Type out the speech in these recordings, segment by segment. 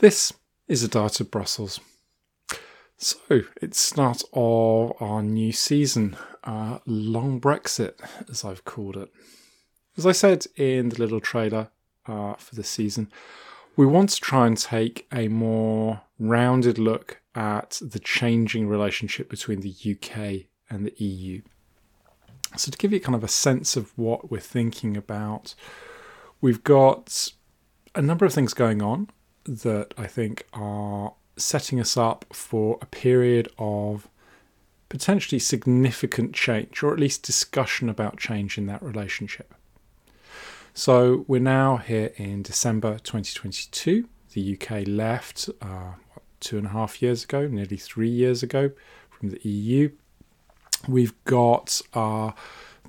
This is a Diet of Brussels. So, it's the start of our new season, Long Brexit, as I've called it. As I said in the little trailer for this season, we want to try and take a more rounded look at the changing relationship between the UK and the EU. So to give you kind of a sense of what we're thinking about, we've got a number of things going on that I think are setting us up for a period of potentially significant change, or at least discussion about change in that relationship. So we're now here in December 2022. The UK left 2.5 years ago, nearly 3 years ago, from the EU. We've got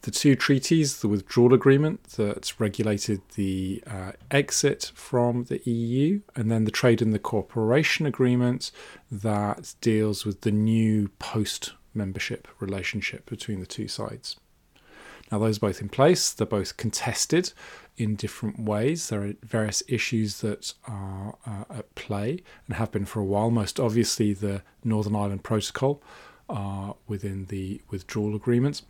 the two treaties, the withdrawal agreement that regulated the exit from the EU, and then the Trade and the Cooperation Agreement that deals with the new post-membership relationship between the two sides. Now, those are both in place. They're both contested in different ways. There are various issues that are at play and have been for a while. Most obviously, the Northern Ireland Protocol within the withdrawal agreement.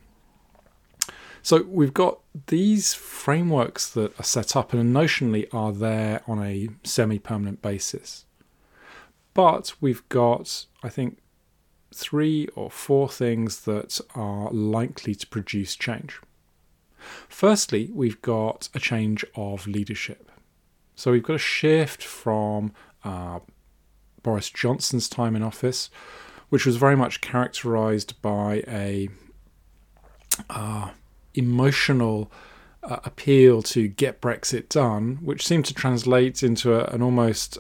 So we've got these frameworks that are set up and notionally are there on a semi-permanent basis. But we've got, I think, 3 or 4 things that are likely to produce change. Firstly, we've got a change of leadership. So we've got a shift from Boris Johnson's time in office, which was very much characterised by a emotional appeal to get Brexit done, which seemed to translate into an almost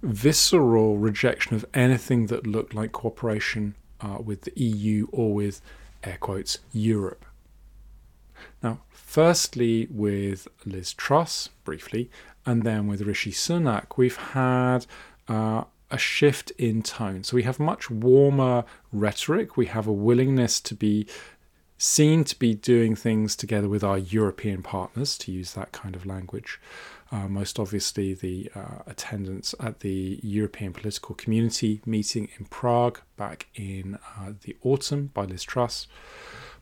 visceral rejection of anything that looked like cooperation with the EU or with, air quotes, Europe. Now, firstly with Liz Truss, briefly, and then with Rishi Sunak, we've had a shift in tone. So we have much warmer rhetoric. We have a willingness to be seen to be doing things together with our European partners, to use that kind of language. Most obviously, the attendance at the European Political Community meeting in Prague back in the autumn by Liz Truss.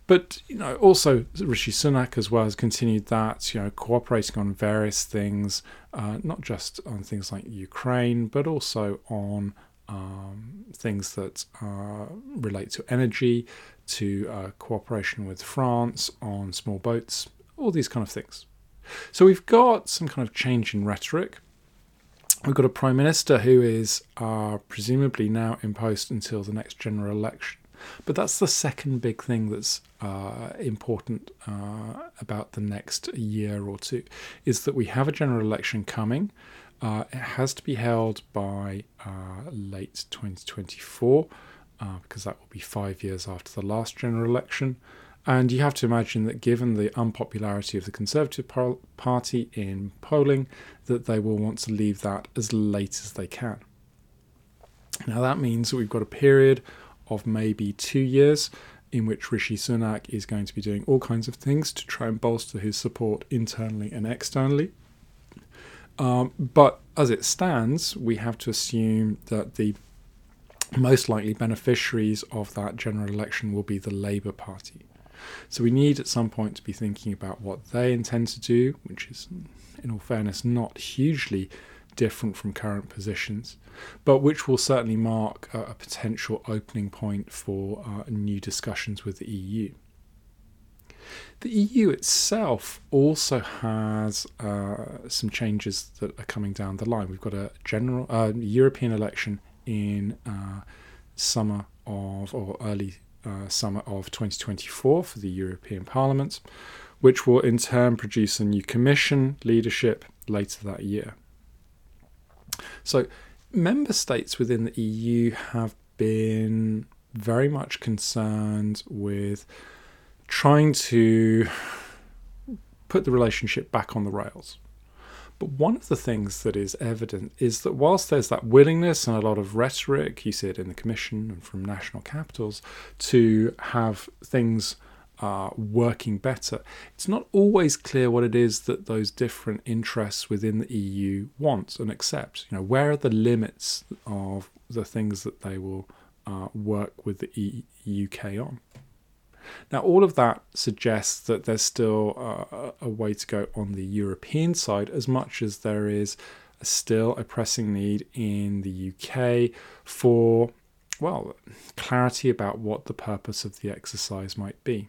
But, you know, also Rishi Sunak as well has continued that, you know, cooperating on various things, not just on things like Ukraine, but also on things that relate to energy, to cooperation with France on small boats, all these kind of things. So we've got some kind of change in rhetoric. We've got a Prime Minister who is presumably now in post until the next general election. But that's the second big thing that's important about the next year or two, is that we have a general election coming. It has to be held by late 2024 because that will be 5 years after the last general election. And you have to imagine that given the unpopularity of the Conservative Party in polling, that they will want to leave that as late as they can. Now that means that we've got a period of maybe 2 years in which Rishi Sunak is going to be doing all kinds of things to try and bolster his support internally and externally. But as it stands, we have to assume that the most likely beneficiaries of that general election will be the Labour Party. So we need at some point to be thinking about what they intend to do, which is, in all fairness, not hugely different from current positions, but which will certainly mark a potential opening point for new discussions with the EU. The EU itself also has some changes that are coming down the line. We've got a general European election in summer of, or early summer of 2024 for the European Parliament, which will in turn produce a new Commission leadership later that year. So member states within the EU have been very much concerned with trying to put the relationship back on the rails. But one of the things that is evident is that whilst there's that willingness and a lot of rhetoric, you see it in the Commission and from national capitals, to have things are working better, it's not always clear what it is that those different interests within the EU want and accept. You know, where are the limits of the things that they will work with the UK on? Now, all of that suggests that there's still a way to go on the European side, as much as there is still a pressing need in the UK for, well, clarity about what the purpose of the exercise might be.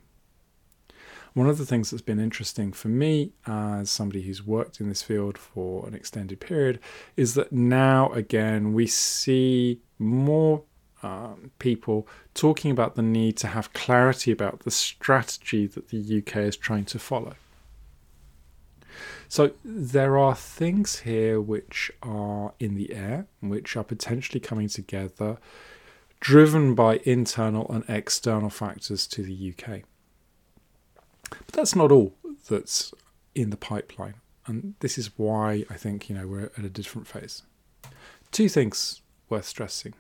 One of the things that's been interesting for me as somebody who's worked in this field for an extended period is that now, again, we see more people talking about the need to have clarity about the strategy that the UK is trying to follow. So there are things here which are in the air, which are potentially coming together, driven by internal and external factors to the UK. But that's not all that's in the pipeline. And this is why I think, you know, we're at a different phase. Two things worth stressing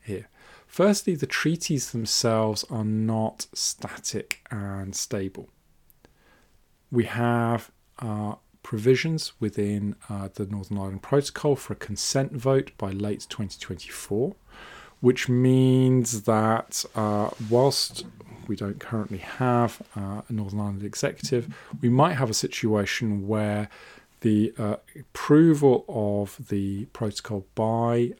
here. Firstly, the treaties themselves are not static and stable. We have provisions within the Northern Ireland Protocol for a consent vote by late 2024, which means that whilst we don't currently have a Northern Ireland Executive, we might have a situation where the approval of the protocol by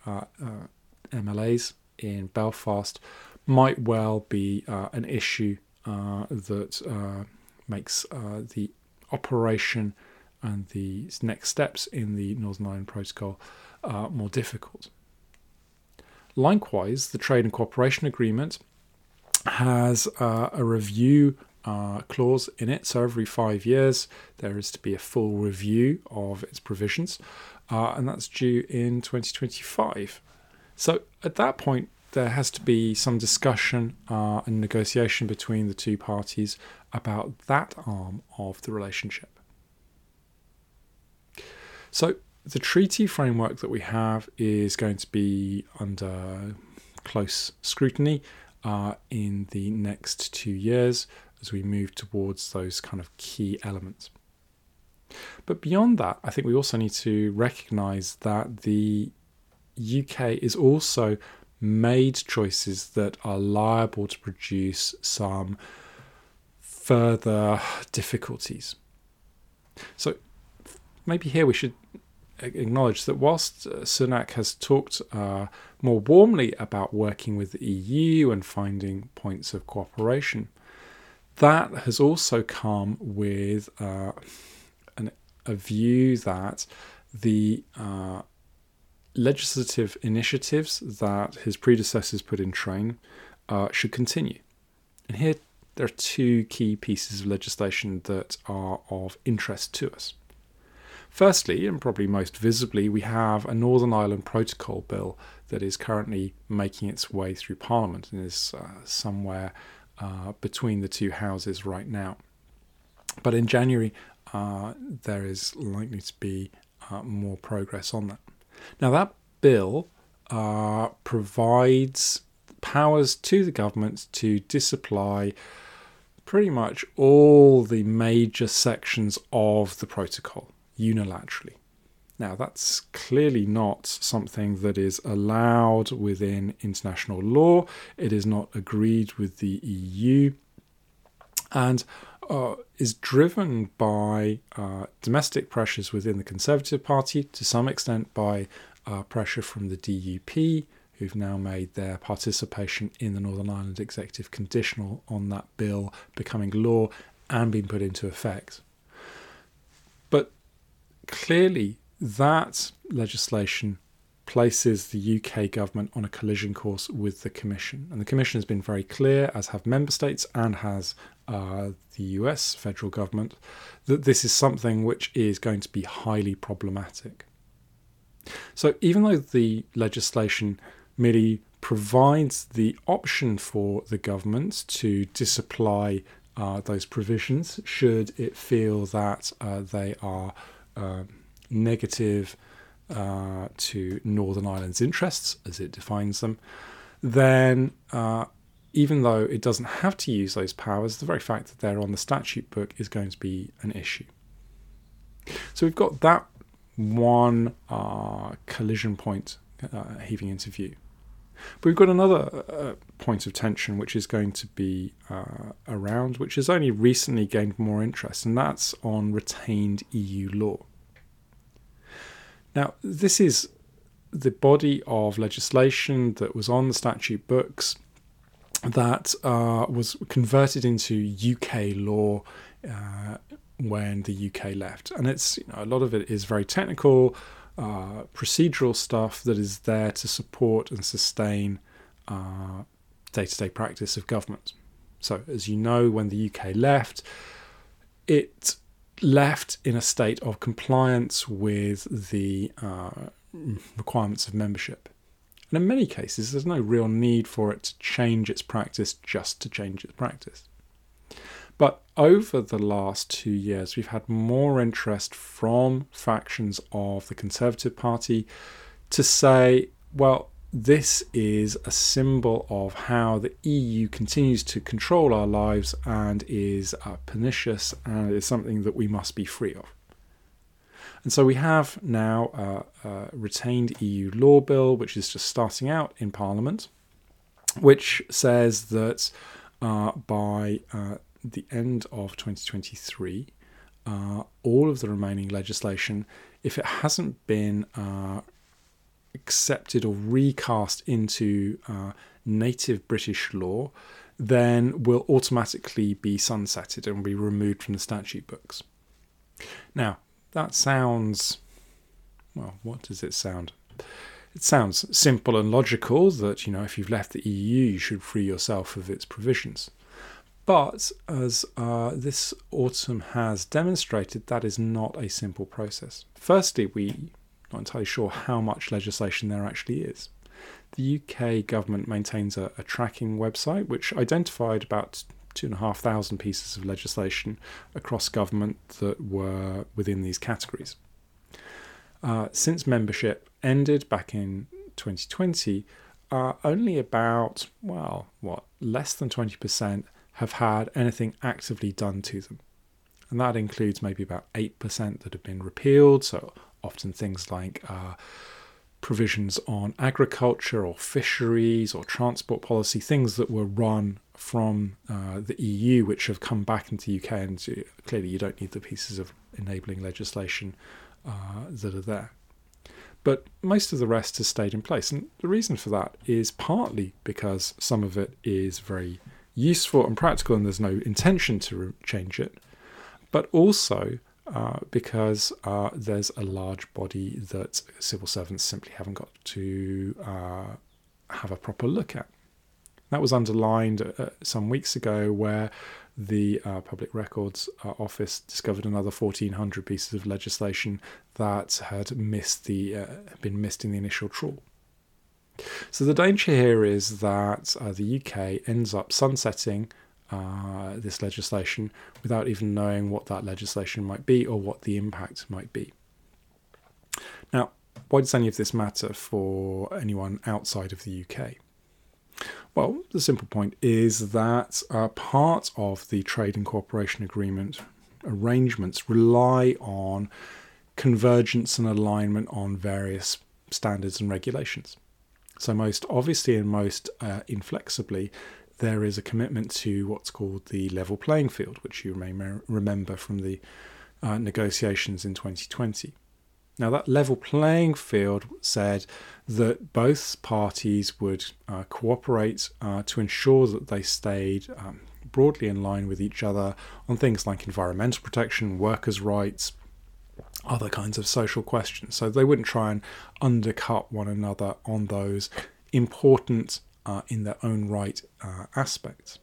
MLAs in Belfast might well be an issue that makes the operation and the next steps in the Northern Ireland Protocol more difficult. Likewise, the Trade and Cooperation Agreement has a review clause in it. So every 5 years, there is to be a full review of its provisions, and that's due in 2025. So at that point, there has to be some discussion and negotiation between the two parties about that arm of the relationship. So the treaty framework that we have is going to be under close scrutiny in the next 2 years as we move towards those kind of key elements. But beyond that, I think we also need to recognise that the UK is also made choices that are liable to produce some further difficulties. So maybe here we should acknowledge that whilst Sunak has talked more warmly about working with the EU and finding points of cooperation, that has also come with a view that the legislative initiatives that his predecessors put in train should continue. And here there are two key pieces of legislation that are of interest to us. Firstly, and probably most visibly, we have a Northern Ireland Protocol bill that is currently making its way through Parliament and is somewhere between the two houses right now. But in January, there is likely to be more progress on that. Now, that bill provides powers to the government to disapply pretty much all the major sections of the protocol unilaterally. Now, that's clearly not something that is allowed within international law. It is not agreed with the EU and is driven by domestic pressures within the Conservative Party, to some extent by pressure from the DUP, who've now made their participation in the Northern Ireland Executive conditional on that bill becoming law and being put into effect. Clearly, that legislation places the UK government on a collision course with the Commission. And the Commission has been very clear, as have member states and has the US federal government, that this is something which is going to be highly problematic. So even though the legislation merely provides the option for the government to disapply those provisions, should it feel that they are negative to Northern Ireland's interests, as it defines them, then even though it doesn't have to use those powers, the very fact that they're on the statute book is going to be an issue. So we've got that one collision point heaving into view. But we've got another point of tension, which is going to be around, which has only recently gained more interest, and that's on retained EU law. Now, this is the body of legislation that was on the statute books that was converted into UK law when the UK left. And it's, you know, a lot of it is very technical, procedural stuff that is there to support and sustain day-to-day practice of government. So, as you know, when the UK left, it left in a state of compliance with the requirements of membership. And in many cases, there's no real need for it to change its practice just to change its practice. But over the last 2 years, we've had more interest from factions of the Conservative Party to say, well, this is a symbol of how the EU continues to control our lives and is pernicious and is something that we must be free of. And so we have now a retained EU law bill, which is just starting out in Parliament, which says that by the end of 2023, all of the remaining legislation, if it hasn't been accepted or recast into native British law, then will automatically be sunsetted and be removed from the statute books. Now, that sounds, well, what does it sound? It sounds simple and logical that, you know, if you've left the EU, you should free yourself of its provisions. But as this autumn has demonstrated, that is not a simple process. Firstly, we're not entirely sure how much legislation there actually is. The UK government maintains a tracking website which identified about 2,500 pieces of legislation across government that were within these categories. Since membership ended back in 2020, only about, less than 20% have had anything actively done to them. And that includes maybe about 8% that have been repealed, so often things like provisions on agriculture or fisheries or transport policy, things that were run from the EU, which have come back into UK, and clearly you don't need the pieces of enabling legislation that are there. But most of the rest has stayed in place, and the reason for that is partly because some of it is very useful and practical and there's no intention to change it, but also because there's a large body that civil servants simply haven't got to have a proper look at. That was underlined some weeks ago where the Public Records Office discovered another 1,400 pieces of legislation that had been missed in the initial trawl. So the danger here is that the UK ends up sunsetting this legislation without even knowing what that legislation might be or what the impact might be. Now, why does any of this matter for anyone outside of the UK? Well, the simple point is that part of the Trade and Cooperation Agreement arrangements rely on convergence and alignment on various standards and regulations. So most obviously and most inflexibly, there is a commitment to what's called the level playing field, which you may remember from the negotiations in 2020. Now, that level playing field said that both parties would cooperate to ensure that they stayed broadly in line with each other on things like environmental protection, workers' rights, other kinds of social questions. So they wouldn't try and undercut one another on those important in their own right aspects.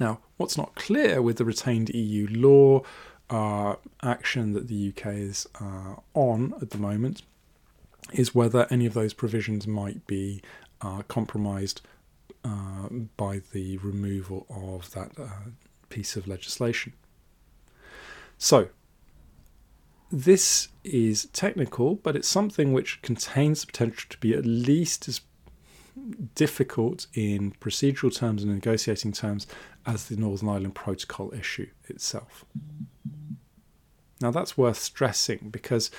Now, what's not clear with the retained EU law action that the UK is on at the moment is whether any of those provisions might be compromised by the removal of that piece of legislation. So, this is technical, but it's something which contains the potential to be at least as difficult in procedural terms and negotiating terms as the Northern Ireland Protocol issue itself. Now, that's worth stressing because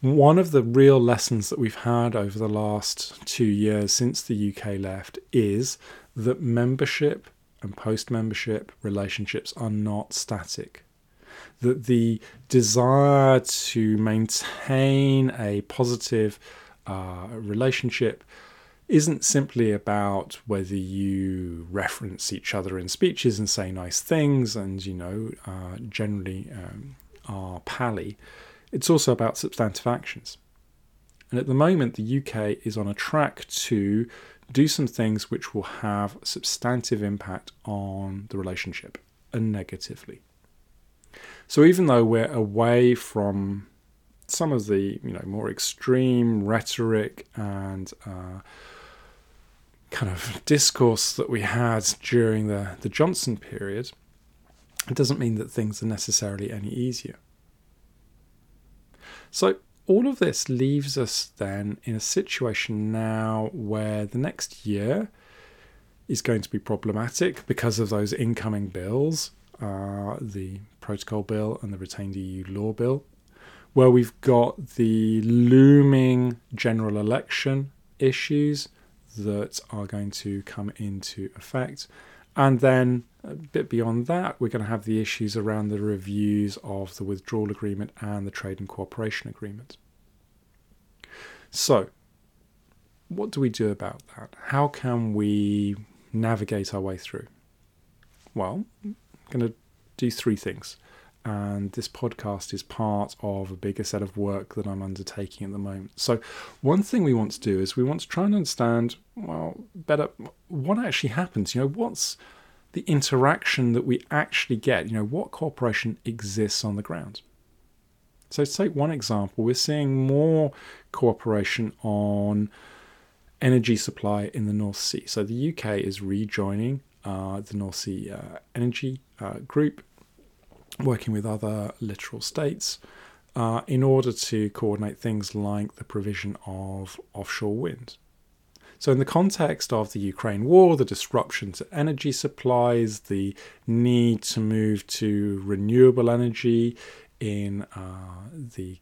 one of the real lessons that we've had over the last 2 years since the UK left is that membership and post-membership relationships are not static. That the desire to maintain a positive relationship isn't simply about whether you reference each other in speeches and say nice things and, generally are pally. It's also about substantive actions. And at the moment, the UK is on a track to do some things which will have substantive impact on the relationship, and negatively. So even though we're away from some of the more extreme rhetoric and kind of discourse that we had during the Johnson period, it doesn't mean that things are necessarily any easier. So all of this leaves us then in a situation now where the next year is going to be problematic because of those incoming bills, the Protocol Bill and the Retained EU Law Bill, where we've got the looming general election issues that are going to come into effect. And then a bit beyond that, we're going to have the issues around the reviews of the withdrawal agreement and the Trade and Cooperation Agreement. So, what do we do about that? How can we navigate our way through? Well, I'm going to do three things. And this podcast is part of a bigger set of work that I'm undertaking at the moment. So one thing we want to do is we want to try and understand, better what actually happens. What's the interaction that we actually get? What cooperation exists on the ground? So to take one example, we're seeing more cooperation on energy supply in the North Sea. So the UK is rejoining the North Sea Energy Group, working with other littoral states in order to coordinate things like the provision of offshore wind. So in the context of the Ukraine war, the disruption to energy supplies, the need to move to renewable energy in the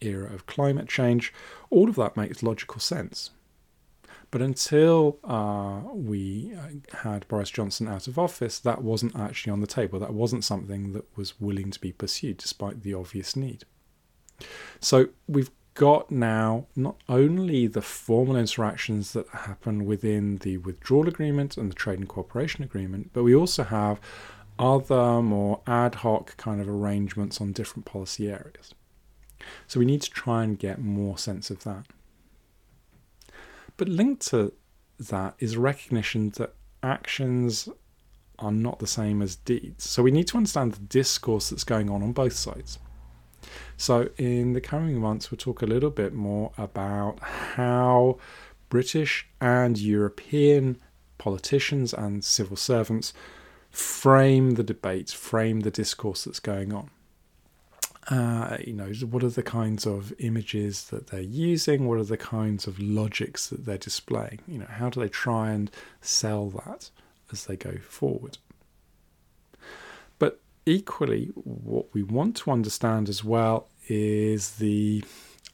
era of climate change, all of that makes logical sense. But until we had Boris Johnson out of office, that wasn't actually on the table. That wasn't something that was willing to be pursued, despite the obvious need. So we've got now not only the formal interactions that happen within the withdrawal agreement and the Trade and Cooperation Agreement, but we also have other more ad hoc kind of arrangements on different policy areas. So we need to try and get more sense of that. But linked to that is recognition that actions are not the same as deeds. So we need to understand the discourse that's going on both sides. So in the coming months, we'll talk a little bit more about how British and European politicians and civil servants frame the debates, frame the discourse that's going on. What are the kinds of images that they're using? What are the kinds of logics that they're displaying? How do they try and sell that as they go forward? But equally, what we want to understand as well is the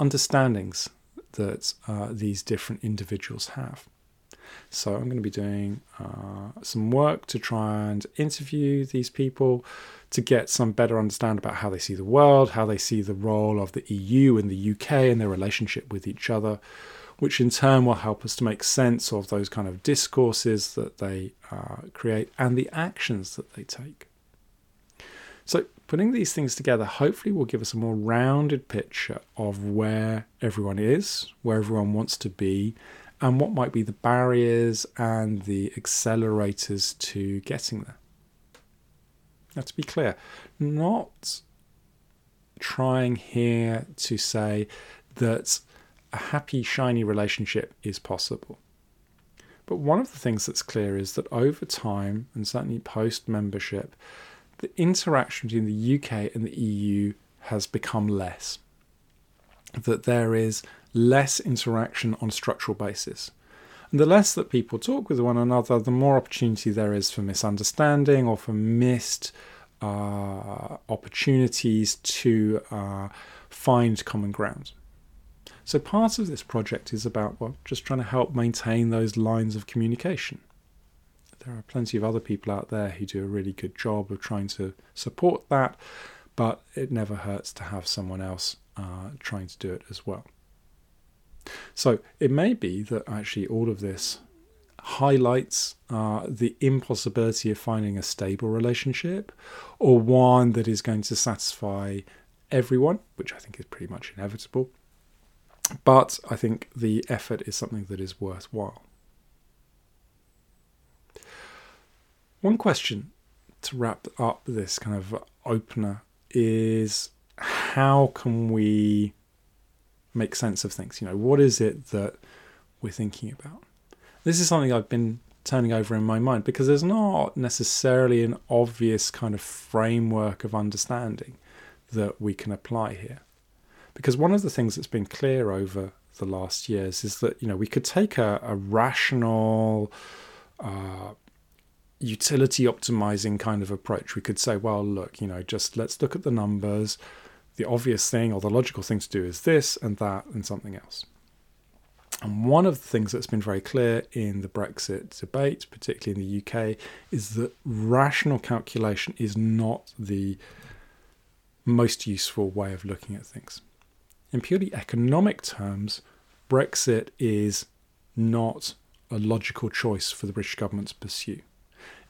understandings that these different individuals have. So I'm going to be doing some work to try and interview these people to get some better understanding about how they see the world, how they see the role of the EU and the UK and their relationship with each other, which in turn will help us to make sense of those kind of discourses that they create and the actions that they take. So putting these things together hopefully will give us a more rounded picture of where everyone is, where everyone wants to be, and what might be the barriers and the accelerators to getting there. Now, to be clear, not trying here to say that a happy, shiny relationship is possible. But one of the things that's clear is that over time, and certainly post-membership, the interaction between the UK and the EU has become less. That there is less interaction on a structural basis. And the less that people talk with one another, the more opportunity there is for misunderstanding or for missed opportunities to find common ground. So part of this project is about, well, just trying to help maintain those lines of communication. There are plenty of other people out there who do a really good job of trying to support that, but it never hurts to have someone else trying to do it as well. So it may be that actually all of this highlights the impossibility of finding a stable relationship, or one that is going to satisfy everyone, which I think is pretty much inevitable. But I think the effort is something that is worthwhile. One question to wrap up this kind of opener is, how can we make sense of things? You know, what is it that we're thinking about? This is something I've been turning over in my mind, because there's not necessarily an obvious kind of framework of understanding that we can apply here. Because one of the things that's been clear over the last years is that, you know, we could take a rational, utility optimizing kind of approach. We could say, well, look, you know, just let's look at the numbers. The obvious thing or the logical thing to do is this and that and something else. And one of the things that's been very clear in the Brexit debate, particularly in the UK, is that rational calculation is not the most useful way of looking at things. In purely economic terms, Brexit is not a logical choice for the British government to pursue.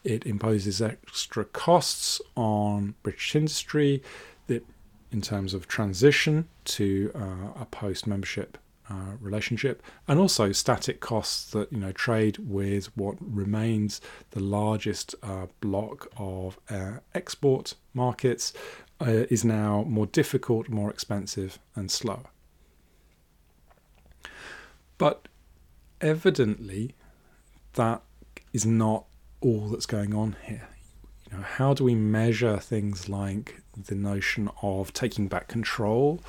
It imposes extra costs on British industry that, in terms of transition to a post-membership relationship, and also static costs that, you know, trade with what remains the largest block of export markets is now more difficult, more expensive and slower. But evidently, that is not all that's going on here. You know, how do we measure things like the notion of taking back control,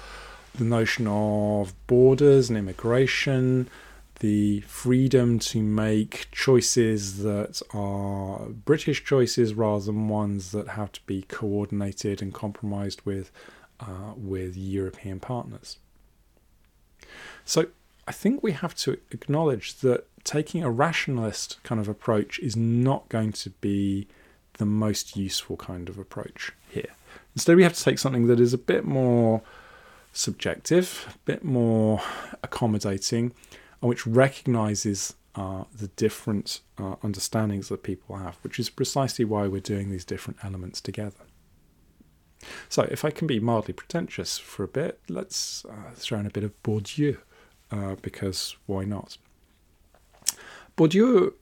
the notion of borders and immigration, the freedom to make choices that are British choices rather than ones that have to be coordinated and compromised with European partners? So I think we have to acknowledge that taking a rationalist kind of approach is not going to be the most useful kind of approach here. Instead, we have to take something that is a bit more subjective, a bit more accommodating, and which recognises the different understandings that people have, which is precisely why we're doing these different elements together. So if I can be mildly pretentious for a bit, let's throw in a bit of Bourdieu, because why not? Bourdieu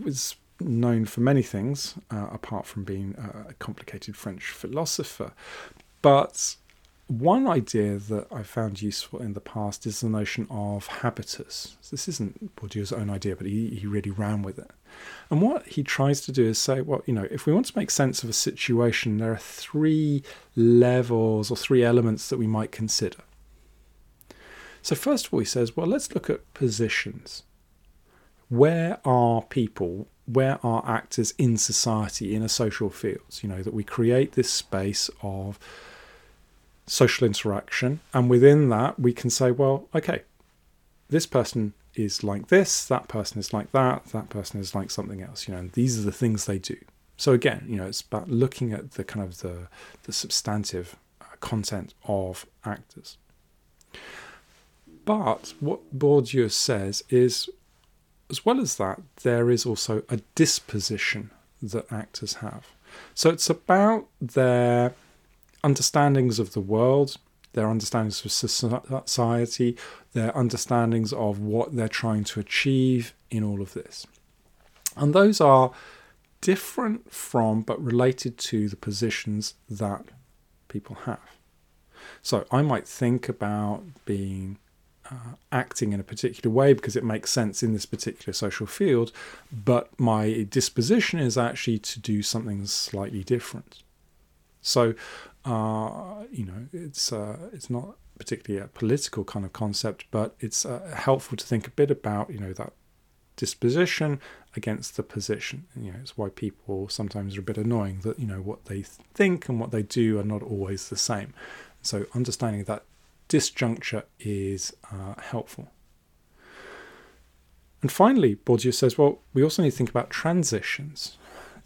was known for many things, apart from being a complicated French philosopher. But one idea that I found useful in the past is the notion of habitus. This isn't Bourdieu's own idea, but he really ran with it. And what he tries to do is say, well, you know, if we want to make sense of a situation, there are three levels or three elements that we might consider. So first of all, he says, well, let's look at positions. Where are people? Where are actors in society, in a social field? You know, that we create this space of social interaction, and within that we can say, well, okay, this person is like this, that person is like that, that person is like something else, you know, and these are the things they do. So again, you know, it's about looking at the kind of the substantive content of actors. But what Bourdieu says is, as well as that, there is also a disposition that actors have. So it's about their understandings of the world, their understandings of society, their understandings of what they're trying to achieve in all of this. And those are different from but related to the positions that people have. So I might think about being acting in a particular way because it makes sense in this particular social field, but my disposition is actually to do something slightly different. So, you know, it's not particularly a political kind of concept, but it's helpful to think a bit about, you know, that disposition against the position. And, you know, it's why people sometimes are a bit annoying that, you know, what they think and what they do are not always the same. So understanding that disjuncture is helpful. And finally, Bourdieu says, well, we also need to think about transitions.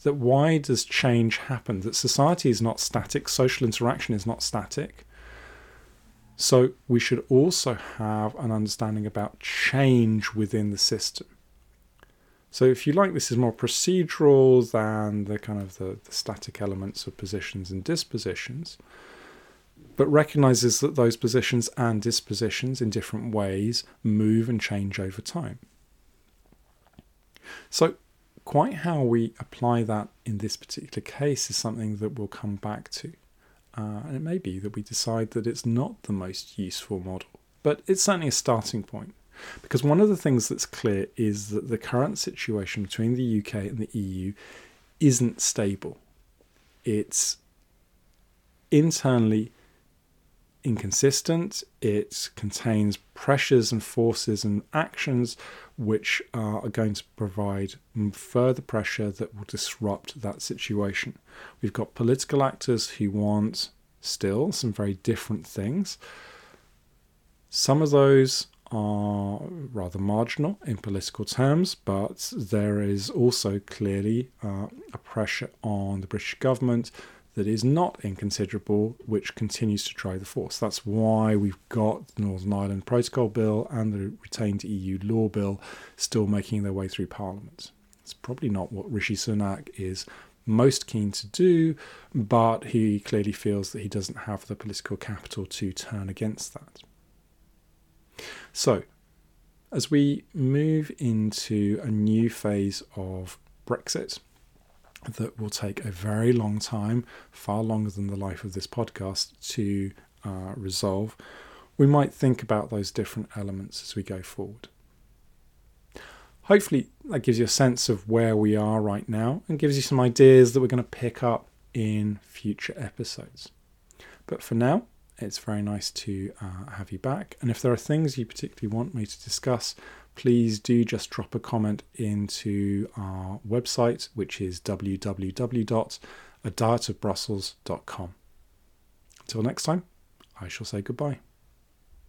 That why does change happen? That society is not static, social interaction is not static. So we should also have an understanding about change within the system. So if you like, this is more procedural than the kind of the static elements of positions and dispositions, but recognises that those positions and dispositions in different ways move and change over time. So quite how we apply that in this particular case is something that we'll come back to. And it may be that we decide that it's not the most useful model, but it's certainly a starting point. Because one of the things that's clear is that the current situation between the UK and the EU isn't stable. It's internally inconsistent. It contains pressures and forces and actions which are going to provide further pressure that will disrupt that situation. We've got political actors who want still some very different things. Some of those are rather marginal in political terms, but there is also clearly a pressure on the British government that is not inconsiderable, which continues to try the force. That's why we've got the Northern Ireland Protocol Bill and the retained EU Law Bill still making their way through Parliament. It's probably not what Rishi Sunak is most keen to do, but he clearly feels that he doesn't have the political capital to turn against that. So, as we move into a new phase of Brexit, that will take a very long time, far longer than the life of this podcast, to resolve, we might think about those different elements as we go forward. Hopefully that gives you a sense of where we are right now and gives you some ideas that we're going to pick up in future episodes. But for now, it's very nice to have you back. And if there are things you particularly want me to discuss, please do just drop a comment into our website, which is www.adietofbrussels.com. Until next time, I shall say goodbye.